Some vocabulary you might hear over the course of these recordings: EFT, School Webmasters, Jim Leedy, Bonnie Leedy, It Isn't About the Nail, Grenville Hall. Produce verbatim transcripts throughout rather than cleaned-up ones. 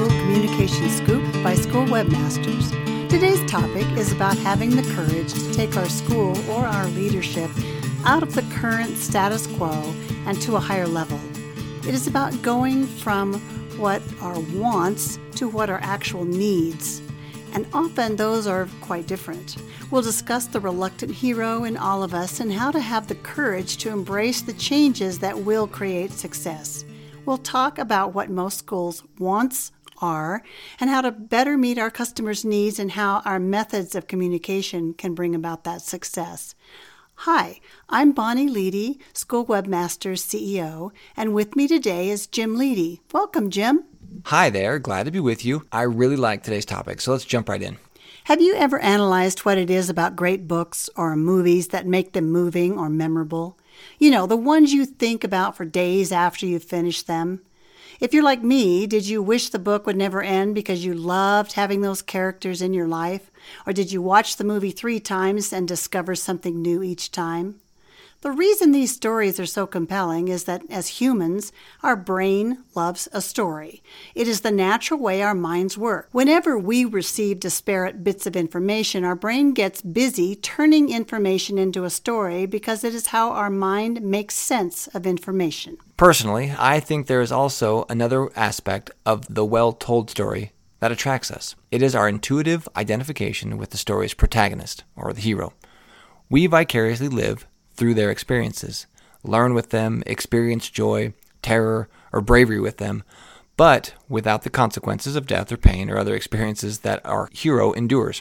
School Communication Scoop by School Webmasters. Today's topic is about having the courage to take our school or our leadership out of the current status quo and to a higher level. It is about going from what are wants to what are actual needs. And often those are quite different. We'll discuss the reluctant hero in all of us and how to have the courage to embrace the changes that will create success. We'll talk about what most schools' wants are and how to better meet our customers' needs and how our methods of communication can bring about that success. Hi, I'm Bonnie Leedy, School Webmasters C E O, and with me today is Jim Leedy. Welcome, Jim. Hi there. Glad to be with you. I really like today's topic, so let's jump right in. Have you ever analyzed what it is about great books or movies that make them moving or memorable? You know, the ones you think about for days after you finish them. If you're like me, did you wish the book would never end because you loved having those characters in your life? Or did you watch the movie three times and discover something new each time? The reason these stories are so compelling is that, as humans, our brain loves a story. It is the natural way our minds work. Whenever we receive disparate bits of information, our brain gets busy turning information into a story because it is how our mind makes sense of information. Personally, I think there is also another aspect of the well-told story that attracts us. It is our intuitive identification with the story's protagonist, or the hero. We vicariously live through their experiences, learn with them, experience joy, terror, or bravery with them, but without the consequences of death or pain or other experiences that our hero endures.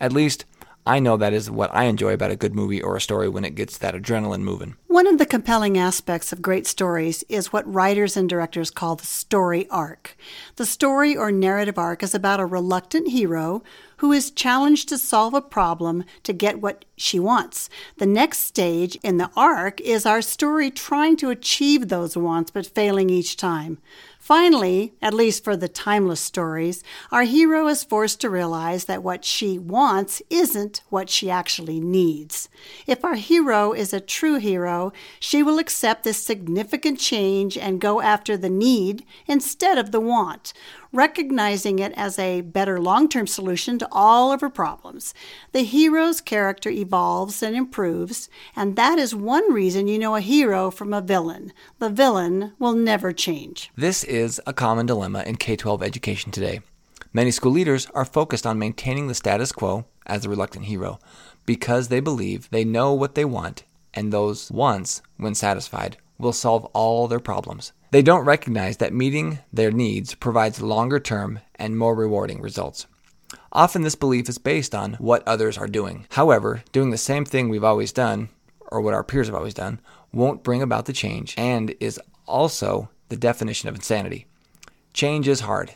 At least, I know that is what I enjoy about a good movie or a story when it gets that adrenaline moving. One of the compelling aspects of great stories is what writers and directors call the story arc. The story or narrative arc is about a reluctant hero who is challenged to solve a problem to get what she wants. The next stage in the arc is our story trying to achieve those wants but failing each time. Finally, at least for the timeless stories, our hero is forced to realize that what she wants isn't what she actually needs. If our hero is a true hero, she will accept this significant change and go after the need instead of the want, recognizing it as a better long-term solution to all of her problems. The hero's character evolves and improves, and that is one reason you know a hero from a villain. The villain will never change. This is a common dilemma in K twelve education today. Many school leaders are focused on maintaining the status quo as the reluctant hero because they believe they know what they want, and those wants, when satisfied, will solve all their problems. They don't recognize that meeting their needs provides longer-term and more rewarding results. Often this belief is based on what others are doing. However, doing the same thing we've always done, or what our peers have always done, won't bring about the change and is also the definition of insanity. Change is hard.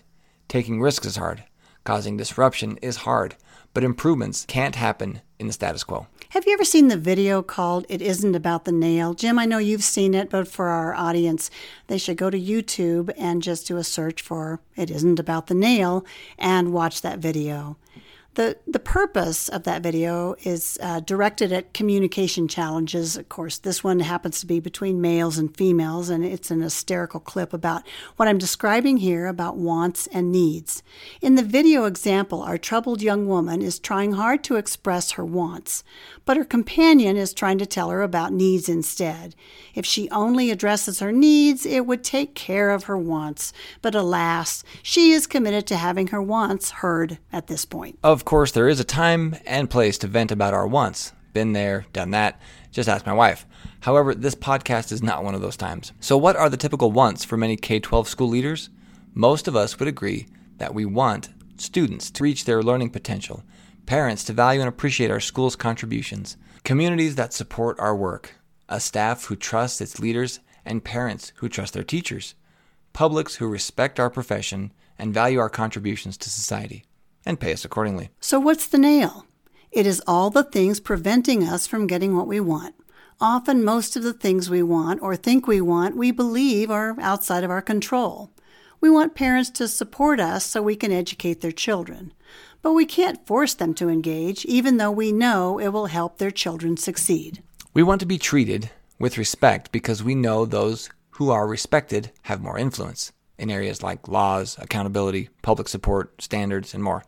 Taking risks is hard. Causing disruption is hard. But improvements can't happen in the status quo. Have you ever seen the video called It Isn't About the Nail? Jim, I know you've seen it, but for our audience, they should go to YouTube and just do a search for It Isn't About the Nail and watch that video. The the purpose of that video is uh, directed at communication challenges. Of course, this one happens to be between males and females, and it's an hysterical clip about what I'm describing here about wants and needs. In the video example, our troubled young woman is trying hard to express her wants, but her companion is trying to tell her about needs instead. If she only addresses her needs, it would take care of her wants. But alas, she is committed to having her wants heard at this point. Of Of course, there is a time and place to vent about our wants. Been there, done that. Just ask my wife. However, this podcast is not one of those times. So what are the typical wants for many K twelve school leaders? Most of us would agree that we want students to reach their learning potential, parents to value and appreciate our school's contributions, communities that support our work, a staff who trusts its leaders, and parents who trust their teachers, publics who respect our profession and value our contributions to society, and pay us accordingly. So what's the nail? It is all the things preventing us from getting what we want. Often most of the things we want or think we want, we believe are outside of our control. We want parents to support us so we can educate their children. But we can't force them to engage, even though we know it will help their children succeed. We want to be treated with respect because we know those who are respected have more influence. in areas like laws, accountability, public support, standards, and more.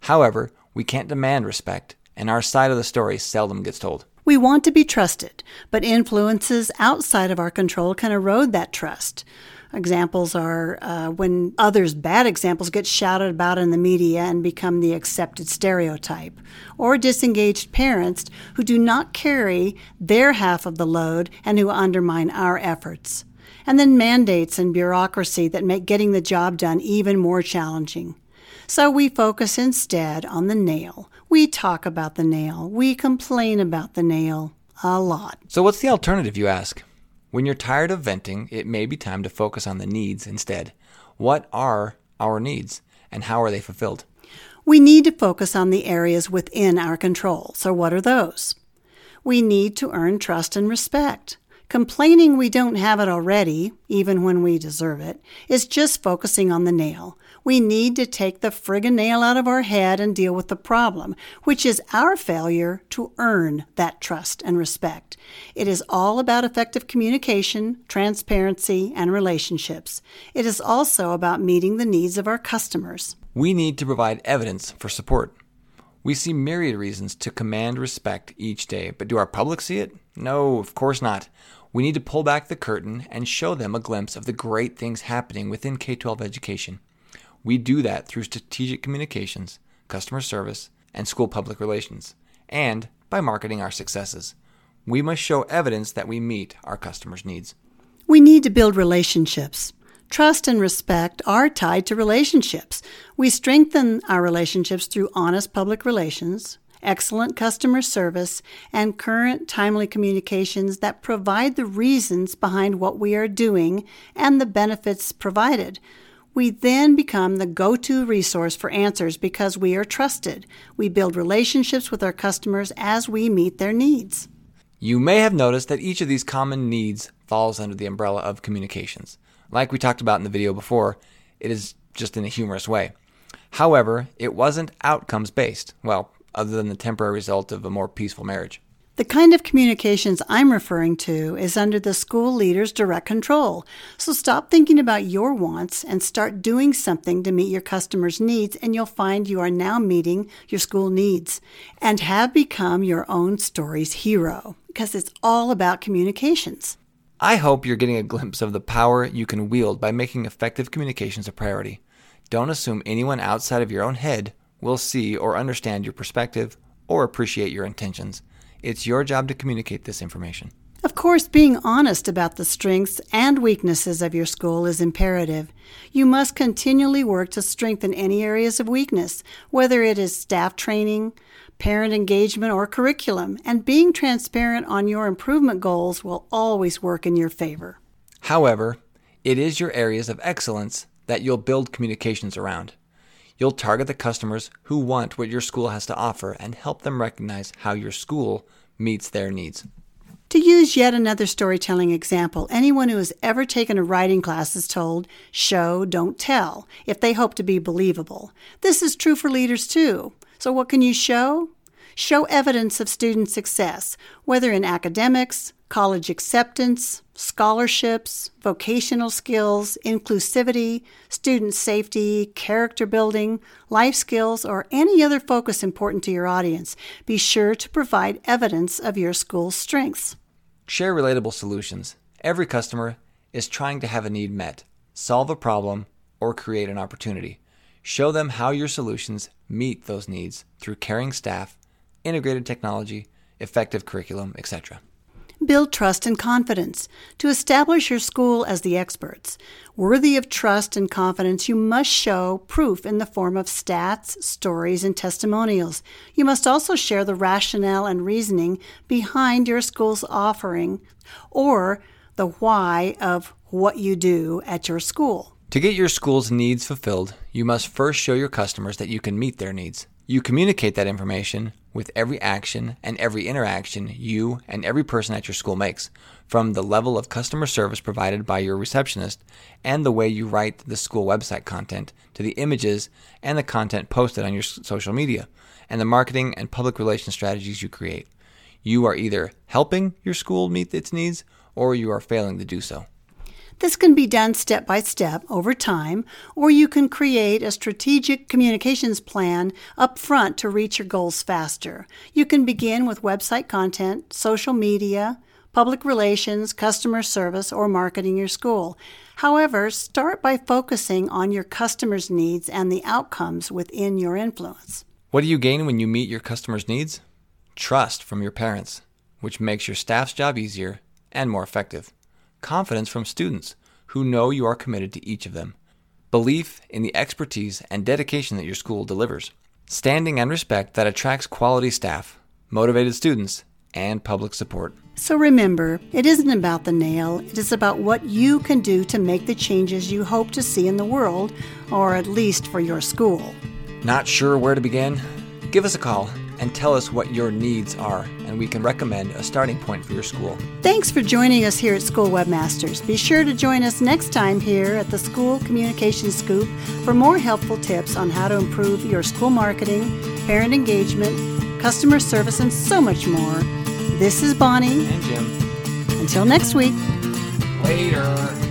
However, we can't demand respect, and our side of the story seldom gets told. We want to be trusted, but influences outside of our control can erode that trust. Examples are uh, when others' bad examples get shouted about in the media and become the accepted stereotype, or disengaged parents who do not carry their half of the load and who undermine our efforts, and then mandates and bureaucracy that make getting the job done even more challenging. So we focus instead on the nail. We talk about the nail. We complain about the nail a lot. So what's the alternative, you ask? When you're tired of venting, it may be time to focus on the needs instead. What are our needs, and how are they fulfilled? We need to focus on the areas within our control. So what are those? We need to earn trust and respect. Complaining we don't have it already, even when we deserve it, is just focusing on the nail. We need to take the friggin' nail out of our head and deal with the problem, which is our failure to earn that trust and respect. It is all about effective communication, transparency, and relationships. It is also about meeting the needs of our customers. We need to provide evidence for support. We see myriad reasons to command respect each day, but do our public see it? No, of course not. We need to pull back the curtain and show them a glimpse of the great things happening within K twelve education. We do that through strategic communications, customer service, and school public relations, and by marketing our successes. We must show evidence that we meet our customers' needs. We need to build relationships. Trust and respect are tied to relationships. We strengthen our relationships through honest public relations, excellent customer service, and current timely communications that provide the reasons behind what we are doing and the benefits provided. We then become the go-to resource for answers because we are trusted. We build relationships with our customers as we meet their needs. You may have noticed that each of these common needs falls under the umbrella of communications. Like we talked about in the video before, it is just in a humorous way. However, it wasn't outcomes-based, well, other than the temporary result of a more peaceful marriage. The kind of communications I'm referring to is under the school leader's direct control. So stop thinking about your wants and start doing something to meet your customers' needs, and you'll find you are now meeting your school needs and have become your own story's hero, because it's all about communications. I hope you're getting a glimpse of the power you can wield by making effective communications a priority. Don't assume anyone outside of your own head will see or understand your perspective or appreciate your intentions. It's your job to communicate this information. Of course, being honest about the strengths and weaknesses of your school is imperative. You must continually work to strengthen any areas of weakness, whether it is staff training, parent engagement, or curriculum, and being transparent on your improvement goals will always work in your favor. However, it is your areas of excellence that you'll build communications around. You'll target the customers who want what your school has to offer and help them recognize how your school meets their needs. To use yet another storytelling example, anyone who has ever taken a writing class is told, show, don't tell, if they hope to be believable. This is true for leaders too. So what can you show? Show evidence of student success, whether in academics, college acceptance, scholarships, vocational skills, inclusivity, student safety, character building, life skills, or any other focus important to your audience. Be sure to provide evidence of your school's strengths. Share relatable solutions. Every customer is trying to have a need met, solve a problem, or create an opportunity. Show them how your solutions meet those needs through caring staff, integrated technology, effective curriculum, et cetera. Build trust and confidence. To establish your school as the experts, worthy of trust and confidence, you must show proof in the form of stats, stories, and testimonials. You must also share the rationale and reasoning behind your school's offering or the why of what you do at your school. To get your school's needs fulfilled, you must first show your customers that you can meet their needs. You communicate that information with every action and every interaction you and every person at your school makes, from the level of customer service provided by your receptionist and the way you write the school website content to the images and the content posted on your social media and the marketing and public relations strategies you create. You are either helping your school meet its needs or you are failing to do so. This can be done step by step over time, or you can create a strategic communications plan up front to reach your goals faster. You can begin with website content, social media, public relations, customer service, or marketing your school. However, start by focusing on your customers' needs and the outcomes within your influence. What do you gain when you meet your customers' needs? Trust from your parents, which makes your staff's job easier and more effective. Confidence from students, who know you are committed to each of them. Belief in the expertise and dedication that your school delivers. Standing and respect that attracts quality staff, motivated students, and public support. So remember, it isn't about the nail. It is about what you can do to make the changes you hope to see in the world, or at least for your school. Not sure where to begin? Give us a call and tell us what your needs are, and we can recommend a starting point for your school. Thanks for joining us here at School Webmasters. Be sure to join us next time here at the School Communication Scoop for more helpful tips on how to improve your school marketing, parent engagement, customer service, and so much more. This is Bonnie. And Jim. Until next week. Later.